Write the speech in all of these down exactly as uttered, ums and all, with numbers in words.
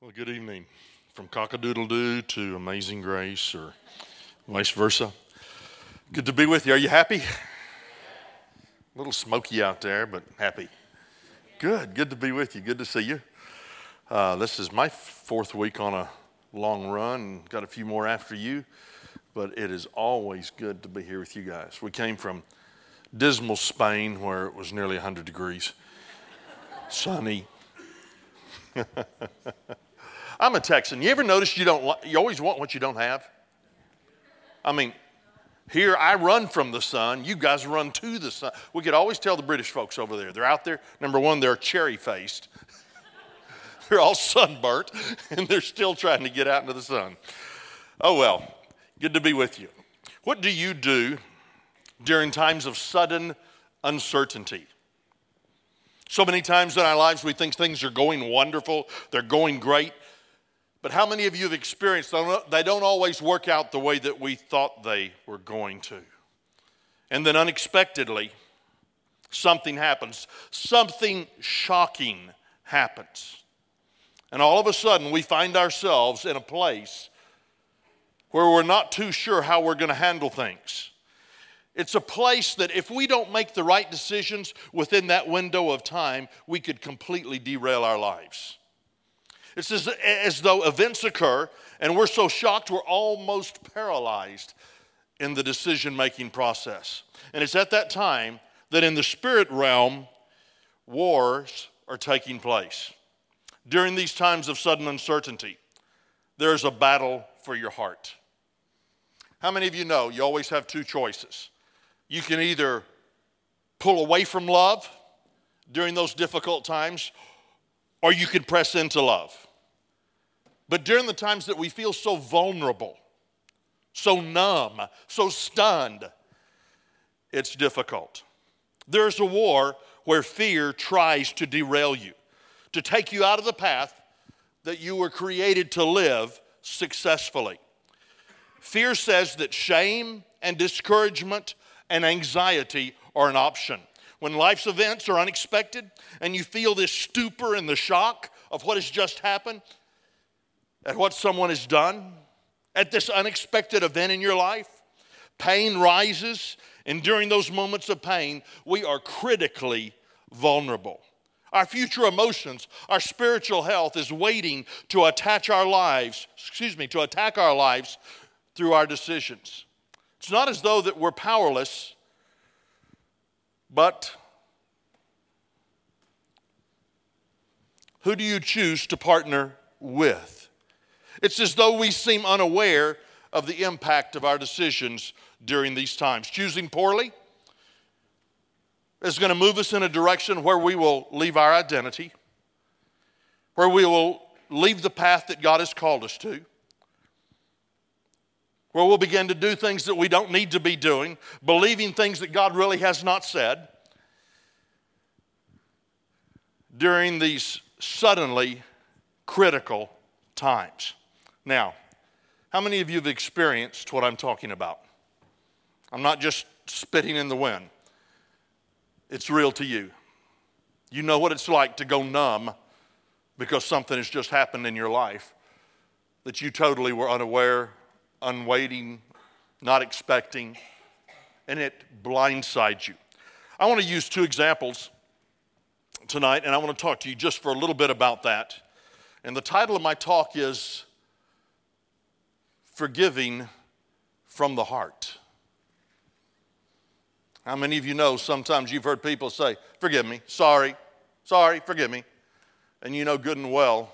Well, good evening. From cock-a-doodle-doo to Amazing Grace or vice versa. Good to be with you. Are you happy? A little smoky out there, but happy. Good. Good to be with you. Good to see you. Uh, this is my fourth week on a long run. Got a few more after you, but it is always good to be here with you guys. We came from dismal Spain where it was nearly one hundred degrees. Sunny. I'm a Texan. You ever notice you don't? You always want what you don't have? I mean, here I run from the sun. You guys run to the sun. We could always tell the British folks over there. They're out there. Number one, they're cherry-faced. They're all sunburnt, and they're still trying to get out into the sun. Oh, well, good to be with you. What do you do during times of sudden uncertainty? So many times in our lives we think things are going wonderful, they're going great. But how many of you have experienced they don't always work out the way that we thought they were going to? And then unexpectedly, something happens. Something shocking happens. And all of a sudden, we find ourselves in a place where we're not too sure how we're going to handle things. It's a place that if we don't make the right decisions within that window of time, we could completely derail our lives. It's as, as though events occur and we're so shocked we're almost paralyzed in the decision-making process. And it's at that time that in the spirit realm, wars are taking place. During these times of sudden uncertainty, there's a battle for your heart. How many of you know you always have two choices? You can either pull away from love during those difficult times, or you can press into love. But during the times that we feel so vulnerable, so numb, so stunned, it's difficult. There's a war where fear tries to derail you, to take you out of the path that you were created to live successfully. Fear says that shame and discouragement and anxiety are an option. When life's events are unexpected and you feel this stupor and the shock of what has just happened, at what someone has done, at this unexpected event in your life, pain rises, and during those moments of pain, we are critically vulnerable. Our future emotions, our spiritual health is waiting to attach our lives, excuse me, to attack our lives through our decisions. It's not as though that we're powerless, but who do you choose to partner with? It's as though we seem unaware of the impact of our decisions during these times. Choosing poorly is going to move us in a direction where we will leave our identity, where we will leave the path that God has called us to, where we'll begin to do things that we don't need to be doing, believing things that God really has not said. During these suddenly critical times. Now, how many of you have experienced what I'm talking about? I'm not just spitting in the wind. It's real to you. You know what it's like to go numb because something has just happened in your life that you totally were unaware of, unwaiting, not expecting, and it blindsides you. I want to use two examples tonight, and I want to talk to you just for a little bit about that. And the title of my talk is Forgiving from the Heart. How many of you know sometimes you've heard people say, forgive me, sorry, sorry, forgive me. And you know good and well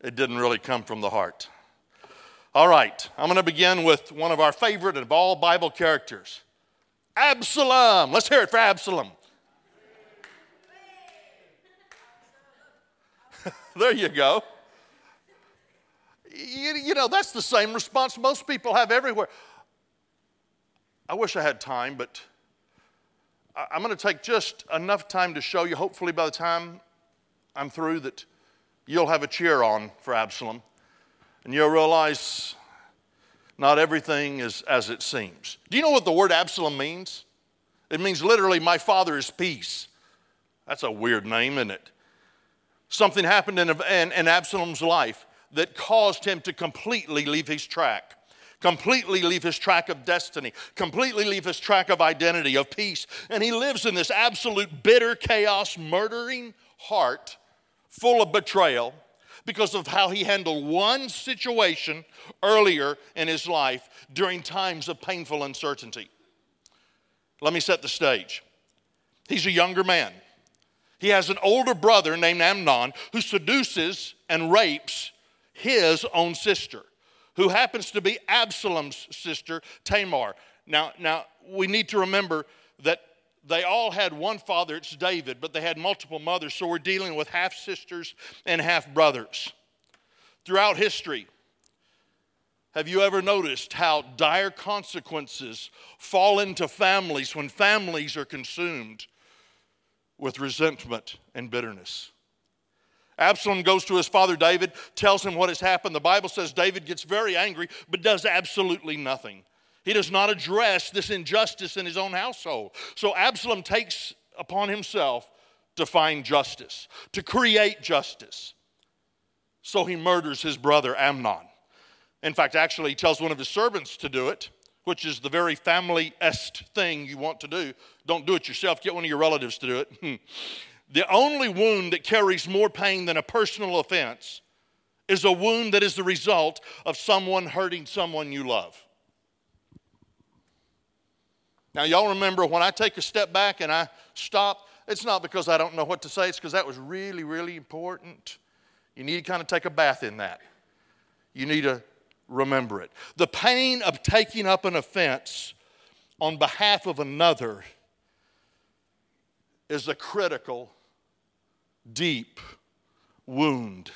it didn't really come from the heart. All right, I'm going to begin with one of our favorite of all Bible characters, Absalom. Let's hear it for Absalom. There you go. You, you know, that's the same response most people have everywhere. I wish I had time, but I, I'm going to take just enough time to show you, hopefully by the time I'm through, that you'll have a cheer on for Absalom. And you'll realize not everything is as it seems. Do you know what the word Absalom means? It means literally, my father is peace. That's a weird name, isn't it? Something happened in, in, in Absalom's life that caused him to completely leave his track. Completely leave his track of destiny, completely leave his track of identity, of peace. And he lives in this absolute bitter, chaos, murdering heart full of betrayal because of how he handled one situation earlier in his life during times of painful uncertainty. Let me set the stage. He's a younger man. He has an older brother named Amnon who seduces and rapes his own sister, who happens to be Absalom's sister, Tamar. Now, now we need to remember that they all had one father, it's David, but they had multiple mothers, so we're dealing with half-sisters and half-brothers. Throughout history, have you ever noticed how dire consequences fall into families when families are consumed with resentment and bitterness? Absalom goes to his father David, tells him what has happened. The Bible says David gets very angry, but does absolutely nothing. He does not address this injustice in his own household. So Absalom takes upon himself to find justice, to create justice. So he murders his brother Amnon. In fact, actually, he tells one of his servants to do it, which is the very family-est thing you want to do. Don't do it yourself. Get one of your relatives to do it. The only wound that carries more pain than a personal offense is a wound that is the result of someone hurting someone you love. Now, y'all remember when I take a step back and I stop, it's not because I don't know what to say. It's because that was really, really important. You need to kind of take a bath in that. You need to remember it. The pain of taking up an offense on behalf of another is a critical, deep wound.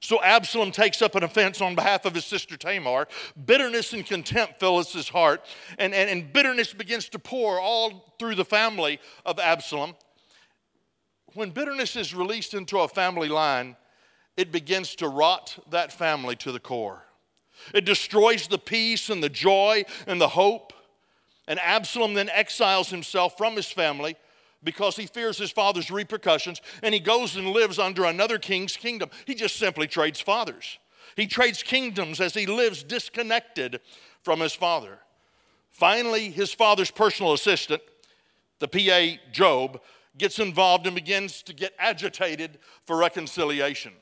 So Absalom takes up an offense on behalf of his sister Tamar. Bitterness and contempt fills his heart, and, and, and bitterness begins to pour all through the family of Absalom. When bitterness is released into a family line, it begins to rot that family to the core. It destroys the peace and the joy and the hope, and Absalom then exiles himself from his family because he fears his father's repercussions, and he goes and lives under another king's kingdom. He just simply trades fathers. He trades kingdoms as he lives disconnected from his father. Finally, his father's personal assistant, the P A Job, gets involved and begins to get agitated for reconciliation.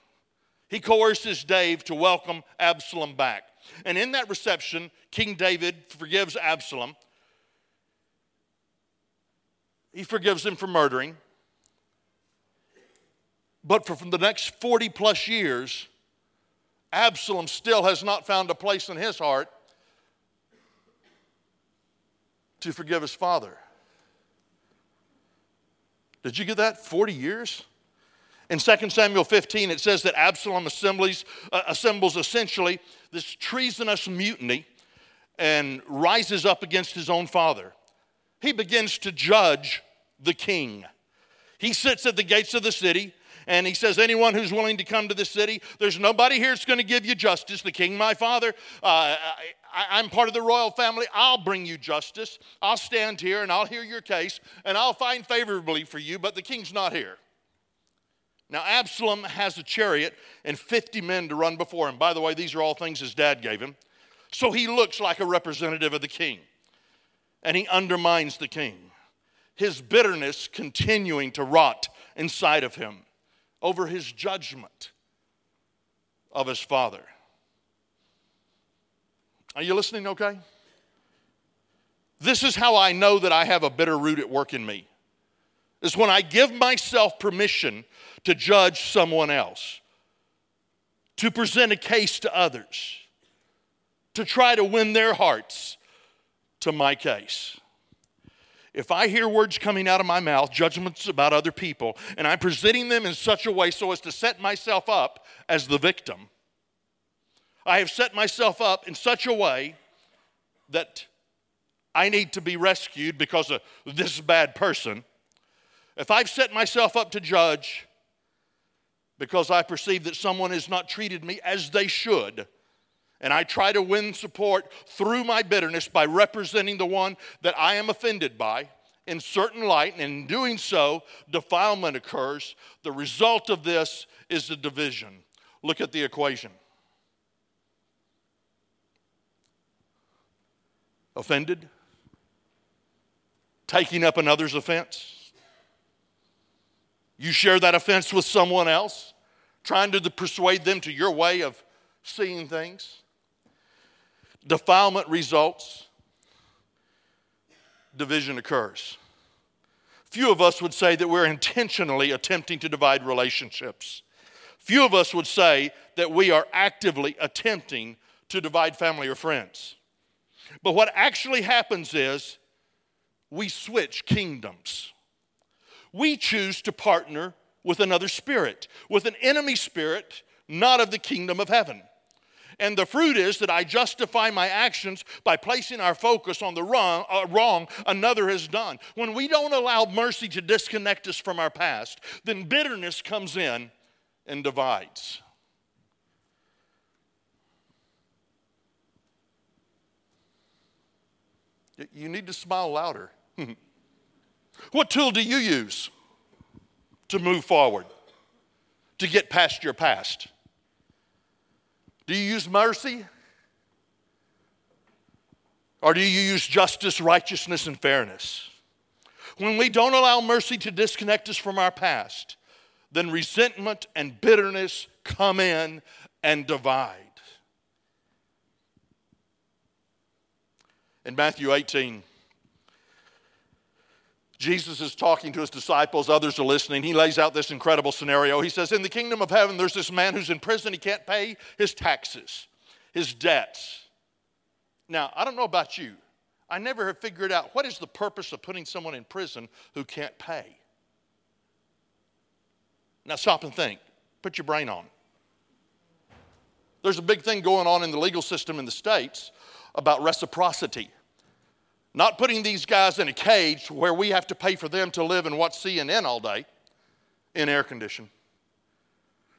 He coerces Dave to welcome Absalom back. And in that reception, King David forgives Absalom. He forgives him for murdering. But for the next forty plus years, Absalom still has not found a place in his heart to forgive his father. Did you get that? forty years? In Second Samuel fifteen, it says that Absalom assembles, uh, assembles essentially this treasonous mutiny and rises up against his own father. He begins to judge the king. He sits at the gates of the city, and he says, anyone who's willing to come to the city, there's nobody here that's going to give you justice. The king, my father, uh, I, I'm part of the royal family. I'll bring you justice. I'll stand here, and I'll hear your case, and I'll find favorably for you, but the king's not here. Now, Absalom has a chariot and fifty men to run before him. By the way, these are all things his dad gave him. So he looks like a representative of the king. And he undermines the king, his bitterness continuing to rot inside of him over his judgment of his father. Are you listening okay? This is how I know that I have a bitter root at work in me, is when I give myself permission to judge someone else, to present a case to others, to try to win their hearts to my case. If I hear words coming out of my mouth, judgments about other people, and I'm presenting them in such a way so as to set myself up as the victim, I have set myself up in such a way that I need to be rescued because of this bad person. If I've set myself up to judge because I perceive that someone has not treated me as they should, and I try to win support through my bitterness by representing the one that I am offended by in certain light, and in doing so, defilement occurs. The result of this is the division. Look at the equation. Offended, taking up another's offense. You share that offense with someone else, trying to persuade them to your way of seeing things. Defilement results. Division occurs. Few of us would say that we're intentionally attempting to divide relationships. Few of us would say that we are actively attempting to divide family or friends. But what actually happens is we switch kingdoms. We choose to partner with another spirit, with an enemy spirit, not of the kingdom of heaven. And the fruit is that I justify my actions by placing our focus on the wrong, uh, wrong another has done. When we don't allow mercy to disconnect us from our past, then bitterness comes in and divides. You need to smile louder. What tool do you use to move forward, to get past your past? Do you use mercy? Or do you use justice, righteousness, and fairness? When we don't allow mercy to disconnect us from our past, then resentment and bitterness come in and divide. In Matthew eighteen, Jesus is talking to his disciples. Others are listening. He lays out this incredible scenario. He says, in the kingdom of heaven, there's this man who's in prison. He can't pay his taxes, his debts. Now, I don't know about you. I never have figured out what is the purpose of putting someone in prison who can't pay. Now, stop and think. Put your brain on. There's a big thing going on in the legal system in the States about reciprocity. Not putting these guys in a cage where we have to pay for them to live and watch C N N all day in air condition.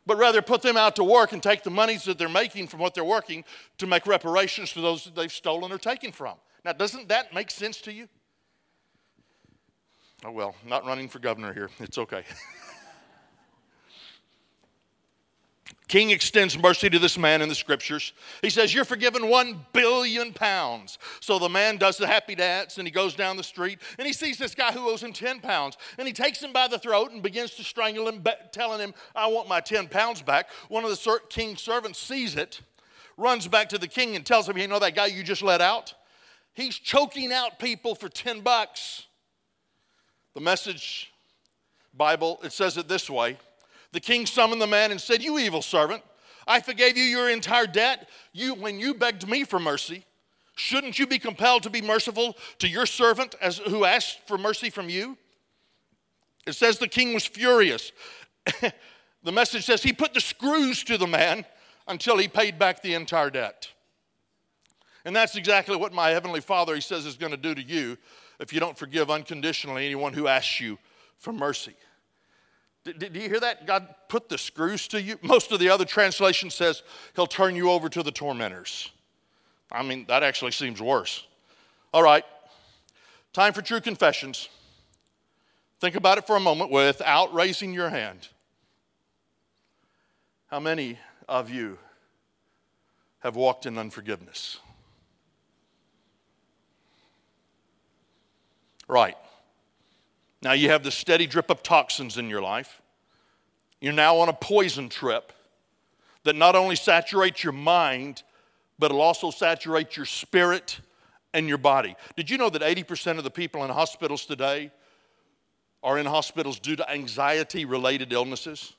But rather put them out to work and take the monies that they're making from what they're working to make reparations to those that they've stolen or taken from. Now, doesn't that make sense to you? Oh, well, not running for governor here. It's okay. King extends mercy to this man in the scriptures. He says, you're forgiven one billion pounds. So the man does the happy dance and he goes down the street and he sees this guy who owes him ten pounds. And he takes him by the throat and begins to strangle him, telling him, I want my ten pounds back. One of the king's servants sees it, runs back to the king and tells him, you know that guy you just let out? He's choking out people for ten bucks. The Message Bible, it says it this way. The king summoned the man and said, you evil servant, I forgave you your entire debt. You, when you begged me for mercy, shouldn't you be compelled to be merciful to your servant as who asked for mercy from you? It says the king was furious. The Message says he put the screws to the man until he paid back the entire debt. And that's exactly what my heavenly Father, he says, is going to do to you if you don't forgive unconditionally anyone who asks you for mercy. Do you hear that? God put the screws to you. Most of the other translation says he'll turn you over to the tormentors. I mean, that actually seems worse. All right, time for true confessions. Think about it for a moment without raising your hand. How many of you have walked in unforgiveness? Right. Now you have the steady drip of toxins in your life. You're now on a poison trip that not only saturates your mind, but it'll also saturate your spirit and your body. Did you know that eighty percent of the people in hospitals today are in hospitals due to anxiety-related illnesses?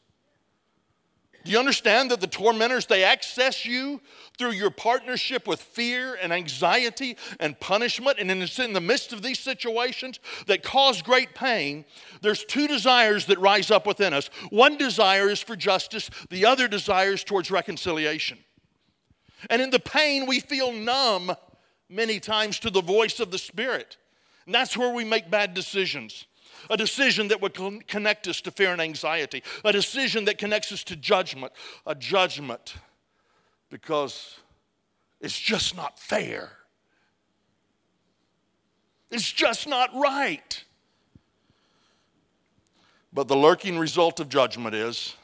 Do you understand that the tormentors, they access you through your partnership with fear and anxiety and punishment? And it's in the midst of these situations that cause great pain, there's two desires that rise up within us. One desire is for justice. The other desire is towards reconciliation. And in the pain, we feel numb many times to the voice of the Spirit. And that's where we make bad decisions. A decision that would connect us to fear and anxiety. A decision that connects us to judgment. A judgment because it's just not fair. It's just not right. But the lurking result of judgment is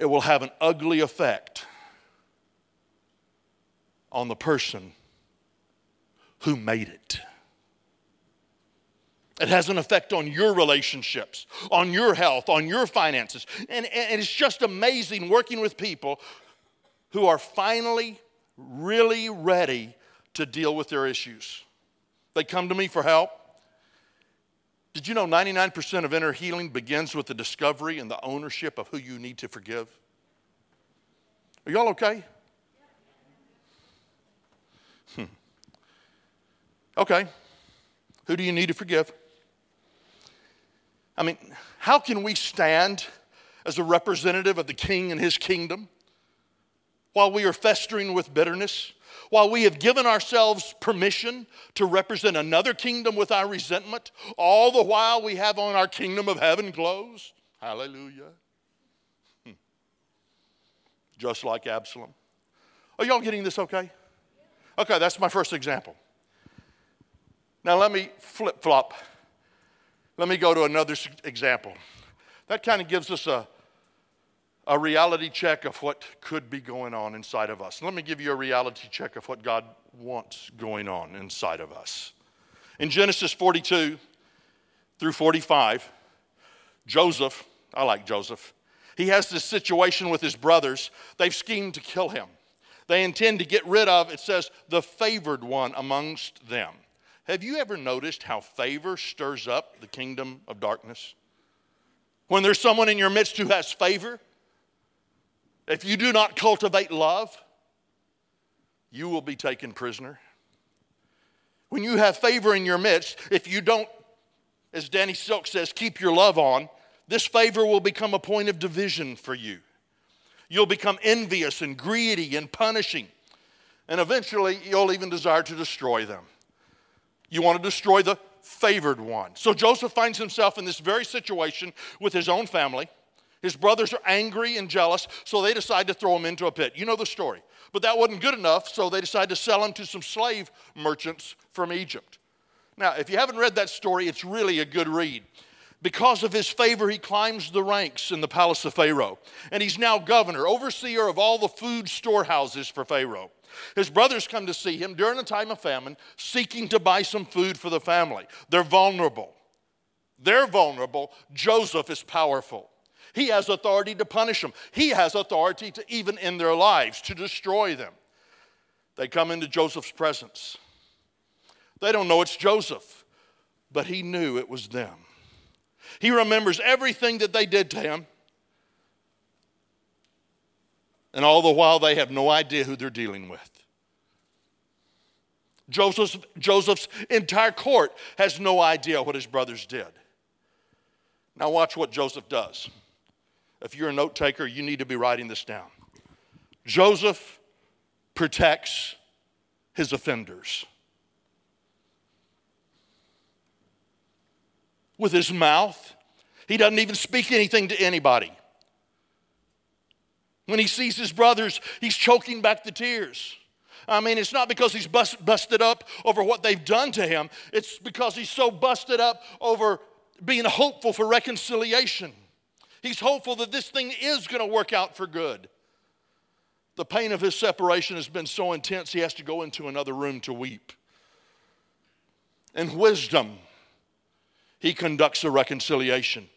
it will have an ugly effect on the person who made it. It has an effect on your relationships, on your health, on your finances. And, and it's just amazing working with people who are finally really ready to deal with their issues. They come to me for help. Did you know ninety-nine percent of inner healing begins with the discovery and the ownership of who you need to forgive? Are y'all okay? Hmm. Okay. Who do you need to forgive? I mean, how can we stand as a representative of the King and his kingdom while we are festering with bitterness, while we have given ourselves permission to represent another kingdom with our resentment, all the while we have on our kingdom of heaven clothes? Hallelujah. Hmm. Just like Absalom. Are y'all getting this okay? Okay, that's my first example. Now let me flip-flop. Let me go to another example. That kind of gives us a, a reality check of what could be going on inside of us. Let me give you a reality check of what God wants going on inside of us. In Genesis forty-two through forty-five, Joseph, I like Joseph, he has this situation with his brothers. They've schemed to kill him. They intend to get rid of, it says, the favored one amongst them. Have you ever noticed how favor stirs up the kingdom of darkness? When there's someone in your midst who has favor, if you do not cultivate love, you will be taken prisoner. When you have favor in your midst, if you don't, as Danny Silk says, keep your love on, this favor will become a point of division for you. You'll become envious and greedy and punishing, and eventually you'll even desire to destroy them. You want to destroy the favored one. So Joseph finds himself in this very situation with his own family. His brothers are angry and jealous, so they decide to throw him into a pit. You know the story. But that wasn't good enough, so they decide to sell him to some slave merchants from Egypt. Now, if you haven't read that story, it's really a good read. Because of his favor, he climbs the ranks in the palace of Pharaoh. And he's now governor, overseer of all the food storehouses for Pharaoh. His brothers come to see him during a time of famine, seeking to buy some food for the family. They're vulnerable. They're vulnerable. Joseph is powerful. He has authority to punish them. He has authority to even end their lives, to destroy them. They come into Joseph's presence. They don't know it's Joseph, but he knew it was them. He remembers everything that they did to him. And all the while, they have no idea who they're dealing with. Joseph's, Joseph's entire court has no idea what his brothers did. Now watch what Joseph does. If you're a note taker, you need to be writing this down. Joseph protects his offenders. With his mouth, he doesn't even speak anything to anybody. When he sees his brothers, he's choking back the tears. I mean, it's not because he's bust, busted up over what they've done to him. It's because he's so busted up over being hopeful for reconciliation. He's hopeful that this thing is going to work out for good. The pain of his separation has been so intense, he has to go into another room to weep. In wisdom, he conducts a reconciliation.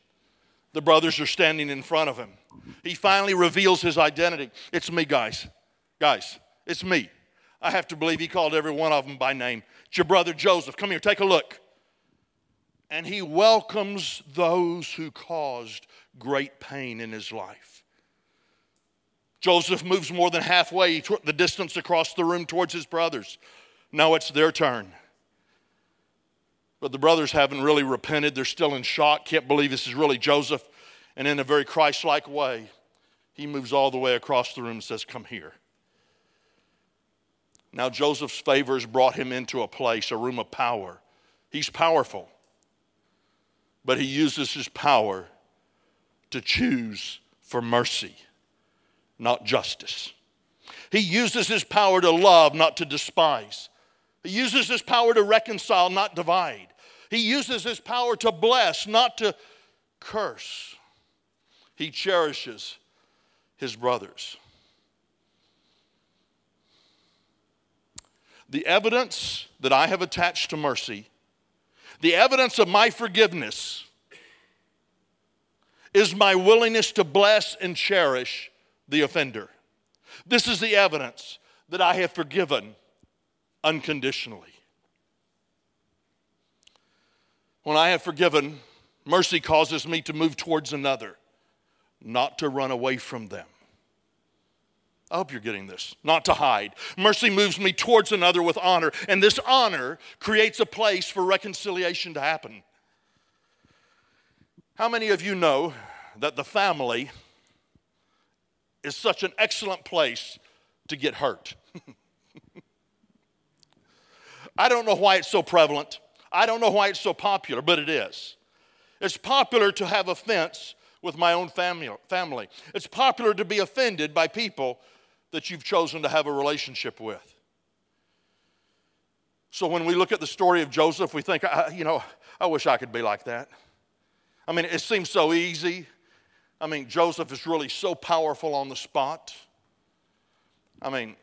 The brothers are standing in front of him. He finally reveals his identity. It's me, guys. Guys, it's me. I have to believe he called every one of them by name. It's your brother Joseph. Come here, take a look. And he welcomes those who caused great pain in his life. Joseph moves more than halfway the distance across the room towards his brothers. Now it's their turn. But the brothers haven't really repented. They're still in shock. Can't believe this is really Joseph. And in a very Christ-like way, he moves all the way across the room and says, come here. Now Joseph's favor has brought him into a place, a room of power. He's powerful. But he uses his power to choose for mercy, not justice. He uses his power to love, not to despise. He uses his power to reconcile, not divide. He uses his power to bless, not to curse. He cherishes his brothers. The evidence that I have attached to mercy, the evidence of my forgiveness, is my willingness to bless and cherish the offender. This is the evidence that I have forgiven unconditionally. When I have forgiven, mercy causes me to move towards another, not to run away from them. I hope you're getting this. Not to hide. Mercy moves me towards another with honor, and this honor creates a place for reconciliation to happen. How many of you know that the family is such an excellent place to get hurt? I don't know why it's so prevalent. I don't know why it's so popular, but it is. It's popular to have offense with my own family. It's popular to be offended by people that you've chosen to have a relationship with. So when we look at the story of Joseph, we think, I, you know, I wish I could be like that. I mean, it seems so easy. I mean, Joseph is really so powerful on the spot. I mean,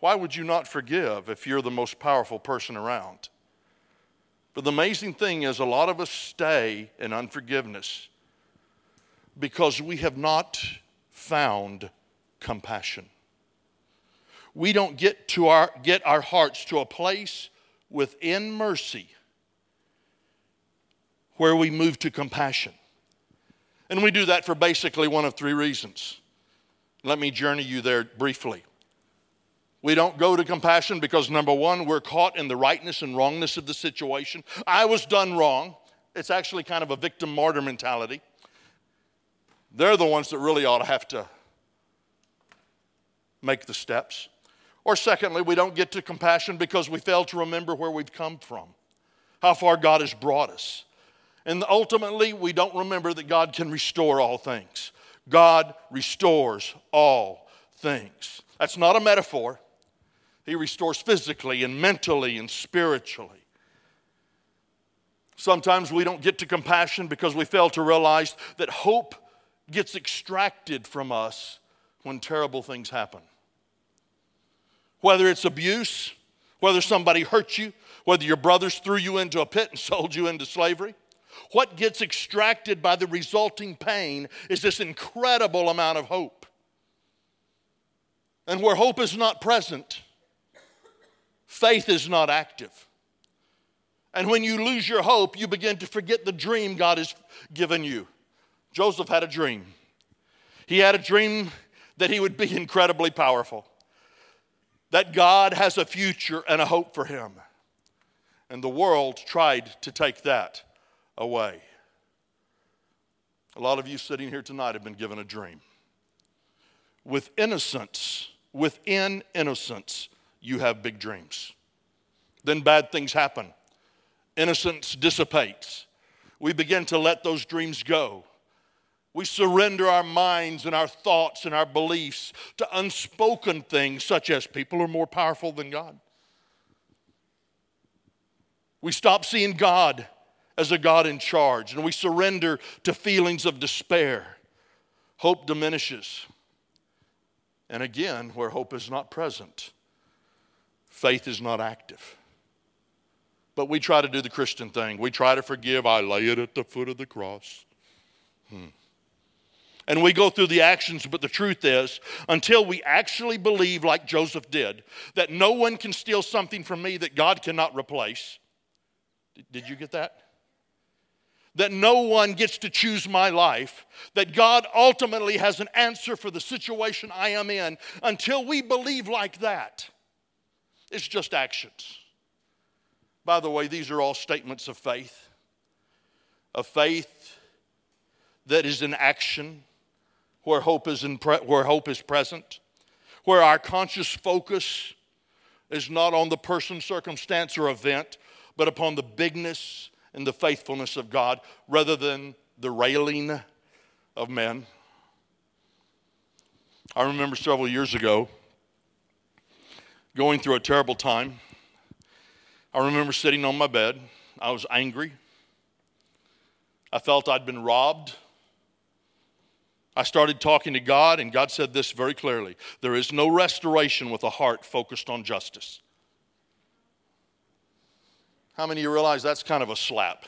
why would you not forgive if you're the most powerful person around? But the amazing thing is, a lot of us stay in unforgiveness because we have not found compassion. We don't get to our get our hearts to a place within mercy where we move to compassion. And we do that for basically one of three reasons. Let me journey you there briefly. We don't go to compassion because, number one, we're caught in the rightness and wrongness of the situation. I was done wrong. It's actually kind of a victim-martyr mentality. They're the ones that really ought to have to make the steps. Or secondly, we don't get to compassion because we fail to remember where we've come from, how far God has brought us. And ultimately, we don't remember that God can restore all things. God restores all things. That's not a metaphor. He restores physically and mentally and spiritually. Sometimes we don't get to compassion because we fail to realize that hope gets extracted from us when terrible things happen. Whether it's abuse, whether somebody hurt you, whether your brothers threw you into a pit and sold you into slavery, what gets extracted by the resulting pain is this incredible amount of hope. And where hope is not present, faith is not active. And when you lose your hope, you begin to forget the dream God has given you. Joseph had a dream. He had a dream that he would be incredibly powerful, that God has a future and a hope for him. And the world tried to take that away. A lot of you sitting here tonight have been given a dream. With innocence, within innocence, you have big dreams. Then bad things happen. Innocence dissipates. We begin to let those dreams go. We surrender our minds and our thoughts and our beliefs to unspoken things such as people are more powerful than God. We stop seeing God as a God in charge, and we surrender to feelings of despair. Hope diminishes. And again, where hope is not present, faith is not active. But we try to do the Christian thing. We try to forgive. I lay it at the foot of the cross. Hmm. And we go through the actions, but the truth is, until we actually believe, like Joseph did, that no one can steal something from me that God cannot replace. Did you get that? That no one gets to choose my life, that God ultimately has an answer for the situation I am in. Until we believe like that, it's just actions. By the way, these are all statements of faith, of faith that is in action, where hope is in pre- where hope is present, where our conscious focus is not on the person, circumstance, or event, but upon the bigness and the faithfulness of God rather than the railing of men. I remember several years ago going through a terrible time. I remember sitting on my bed. I was angry. I felt I'd been robbed. I started talking to God, and God said this very clearly. There is no restoration with a heart focused on justice. How many of you realize that's kind of a slap?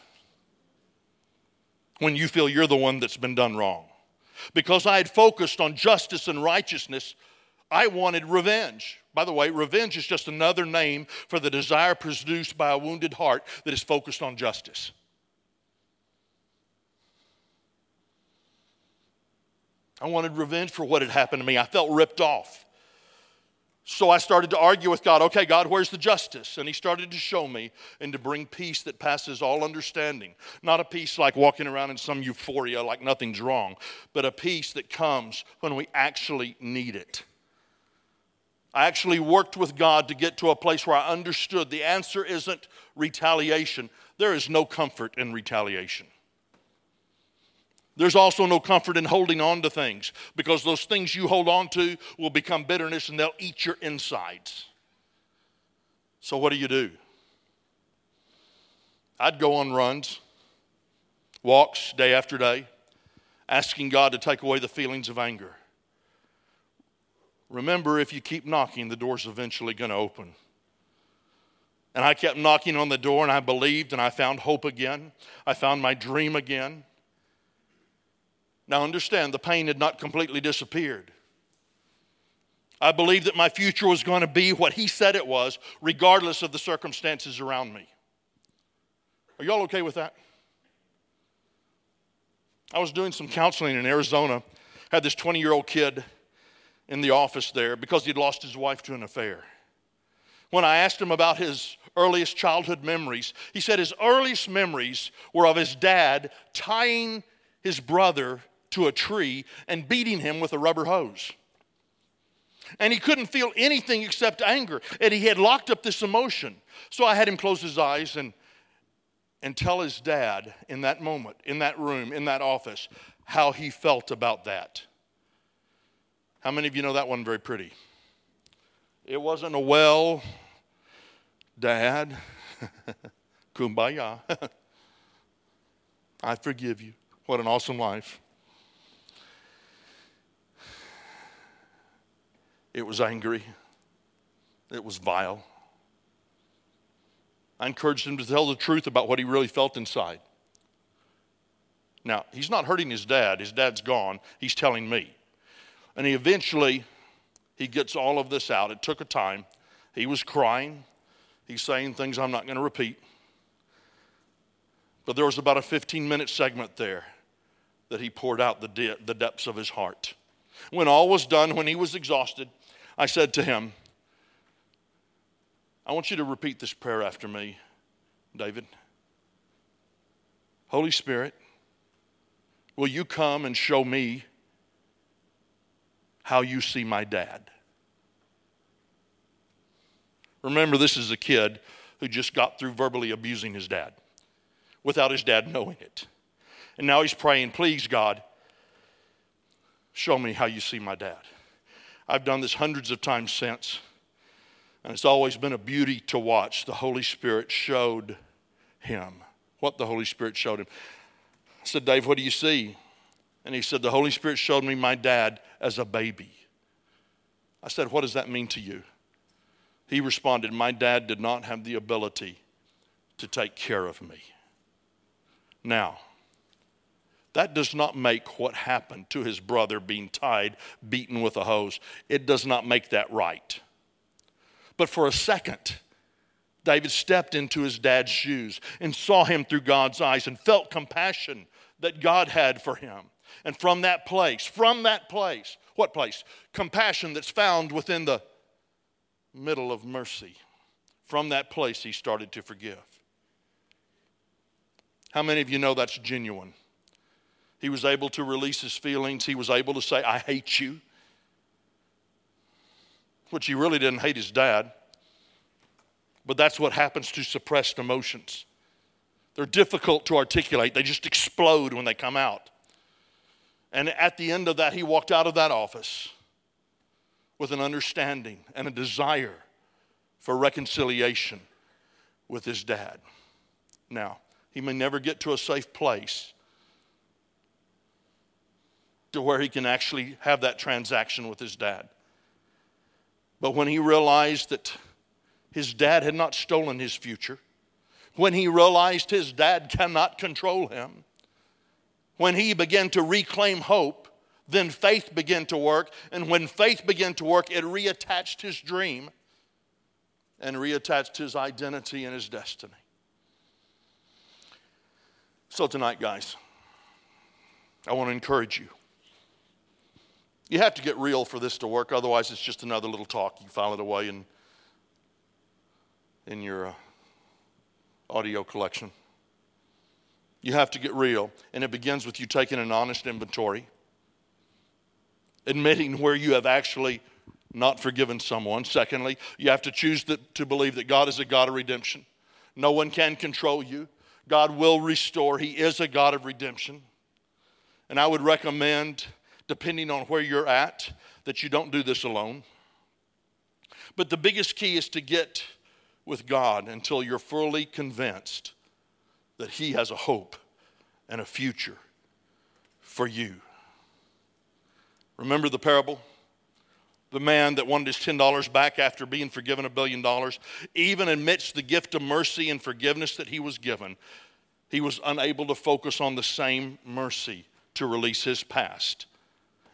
When you feel you're the one that's been done wrong. Because I had focused on justice and righteousness, I wanted revenge. By the way, revenge is just another name for the desire produced by a wounded heart that is focused on justice. I wanted revenge for what had happened to me. I felt ripped off. So I started to argue with God, okay, God, where's the justice? And he started to show me and to bring peace that passes all understanding. Not a peace like walking around in some euphoria like nothing's wrong, but a peace that comes when we actually need it. I actually worked with God to get to a place where I understood the answer isn't retaliation. There is no comfort in retaliation. There's also no comfort in holding on to things, because those things you hold on to will become bitterness and they'll eat your insides. So what do you do? I'd go on runs, walks day after day, asking God to take away the feelings of anger. Remember, if you keep knocking, the door's eventually going to open. And I kept knocking on the door, and I believed, and I found hope again. I found my dream again. Now understand, the pain had not completely disappeared. I believed that my future was going to be what he said it was, regardless of the circumstances around me. Are y'all okay with that? I was doing some counseling in Arizona. Had this twenty-year-old kid in the office there because he'd lost his wife to an affair. When I asked him about his earliest childhood memories, he said his earliest memories were of his dad tying his brother to a tree and beating him with a rubber hose. And he couldn't feel anything except anger. And he had locked up this emotion. So I had him close his eyes and, and tell his dad in that moment, in that room, in that office, how he felt about that. How many of you know that wasn't very pretty? It wasn't a well, Dad, kumbaya, I forgive you. What an awesome life. It was angry. It was vile. I encouraged him to tell the truth about what he really felt inside. Now, he's not hurting his dad. His dad's gone. He's telling me. And he eventually, he gets all of this out. It took a time. He was crying. He's saying things I'm not going to repeat. But there was about a fifteen-minute segment there that he poured out the, de- the depths of his heart. When all was done, when he was exhausted, I said to him, I want you to repeat this prayer after me, David. Holy Spirit, will you come and show me how you see my dad? Remember, this is a kid who just got through verbally abusing his dad without his dad knowing it. And now he's praying, please, God, show me how you see my dad. I've done this hundreds of times since, and it's always been a beauty to watch. The Holy Spirit showed him what the Holy Spirit showed him. I said, Dave, what do you see? And he said, the Holy Spirit showed me my dad as a baby. I said, what does that mean to you? He responded, my dad did not have the ability to take care of me. Now, that does not make what happened to his brother being tied, beaten with a hose. It does not make that right. But for a second, David stepped into his dad's shoes and saw him through God's eyes and felt compassion that God had for him. And from that place, from that place, what place? Compassion that's found within the middle of mercy. From that place, he started to forgive. How many of you know that's genuine? He was able to release his feelings. He was able to say, I hate you. Which he really didn't hate his dad. But that's what happens to suppressed emotions. They're difficult to articulate. They just explode when they come out. And at the end of that, he walked out of that office with an understanding and a desire for reconciliation with his dad. Now, he may never get to a safe place to where he can actually have that transaction with his dad. But when he realized that his dad had not stolen his future, when he realized his dad cannot control him, when he began to reclaim hope, then faith began to work. And when faith began to work, it reattached his dream and reattached his identity and his destiny. So tonight, guys, I want to encourage you. You have to get real for this to work. Otherwise, it's just another little talk. You file it away in, in your uh, audio collection. You have to get real. And it begins with you taking an honest inventory, admitting where you have actually not forgiven someone. Secondly, you have to choose to, to believe that God is a God of redemption. No one can control you. God will restore. He is a God of redemption. And I would recommend, depending on where you're at, that you don't do this alone. But the biggest key is to get with God until you're fully convinced that He has a hope and a future for you. Remember the parable? The man that wanted his ten dollars back after being forgiven a billion dollars, even amidst the gift of mercy and forgiveness that he was given, he was unable to focus on the same mercy to release his past.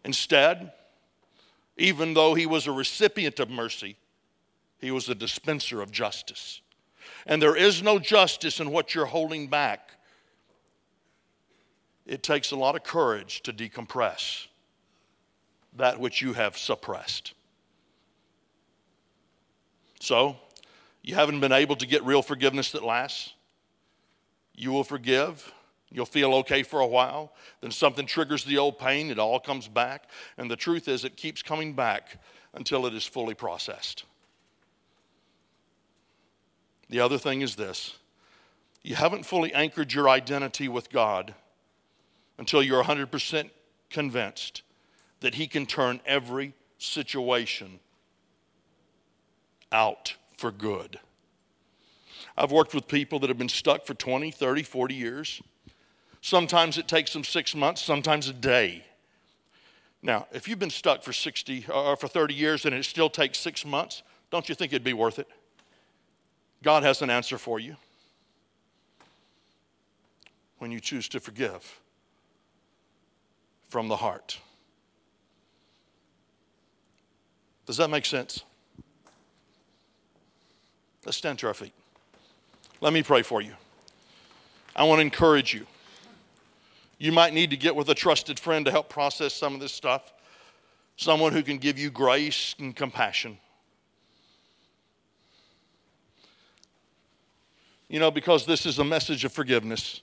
Instead, even though he was a recipient of mercy, he was a dispenser of justice. And there is no justice in what you're holding back. It takes a lot of courage to decompress that which you have suppressed. So, you haven't been able to get real forgiveness that lasts. You will forgive. You'll feel okay for a while. Then something triggers the old pain. It all comes back. And the truth is, it keeps coming back until it is fully processed. The other thing is this. You haven't fully anchored your identity with God until you're one hundred percent convinced that He can turn every situation out for good. I've worked with people that have been stuck for twenty, thirty, forty years. Sometimes it takes them six months, sometimes a day. Now, if you've been stuck for sixty or for thirty years and it still takes six months, don't you think it'd be worth it? God has an answer for you when you choose to forgive from the heart. Does that make sense? Let's stand to our feet. Let me pray for you. I want to encourage you. You might need to get with a trusted friend to help process some of this stuff. Someone who can give you grace and compassion. You know, because this is a message of forgiveness.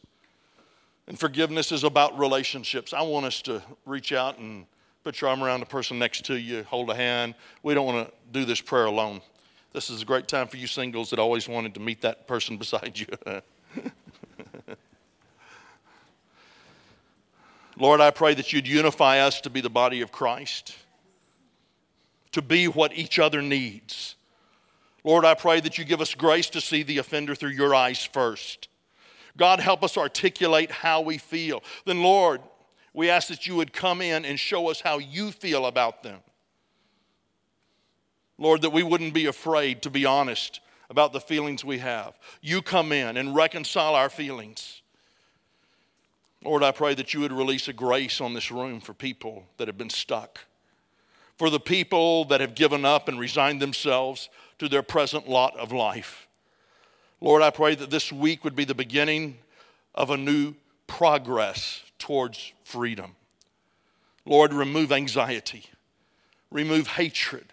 And forgiveness is about relationships. I want us to reach out and put your arm around the person next to you. Hold a hand. We don't want to do this prayer alone. This is a great time for you singles that always wanted to meet that person beside you. Lord, I pray that you'd unify us to be the body of Christ, to be what each other needs. Lord, I pray that you give us grace to see the offender through your eyes first. God, help us articulate how we feel. Then, Lord, we ask that you would come in and show us how you feel about them. Lord, that we wouldn't be afraid to be honest about the feelings we have. You come in and reconcile our feelings. Lord, I pray that you would release a grace on this room for people that have been stuck, for the people that have given up and resigned themselves to their present lot of life. Lord, I pray that this week would be the beginning of a new progress towards freedom. Lord, remove anxiety. Remove hatred.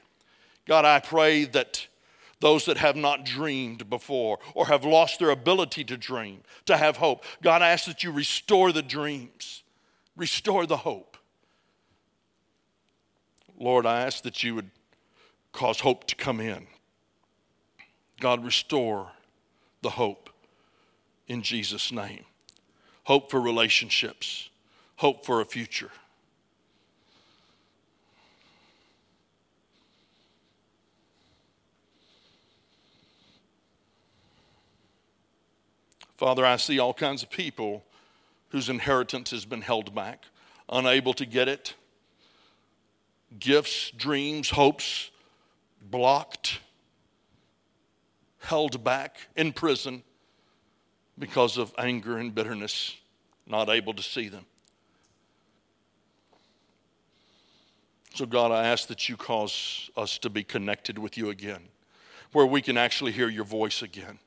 God, I pray that those that have not dreamed before or have lost their ability to dream, to have hope. God, I ask that you restore the dreams. Restore the hope. Lord, I ask that you would cause hope to come in. God, restore the hope in Jesus' name. Hope for relationships. Hope for a future. Father, I see all kinds of people whose inheritance has been held back, unable to get it. Gifts, dreams, hopes blocked, held back, in prison because of anger and bitterness, not able to see them. So God, I ask that you cause us to be connected with you again, where we can actually hear your voice again.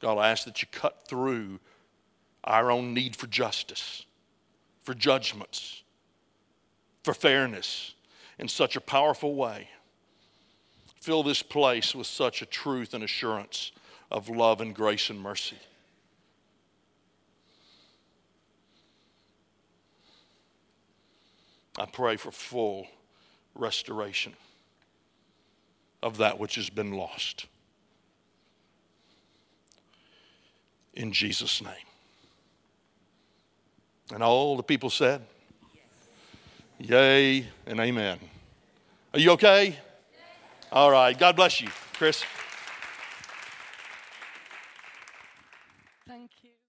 God, I ask that you cut through our own need for justice, for judgments, for fairness in such a powerful way. Fill this place with such a truth and assurance of love and grace and mercy. I pray for full restoration of that which has been lost. In Jesus' name. And all the people said, yes. Yay and amen. Are you okay? Yes. All right. God bless you, Chris.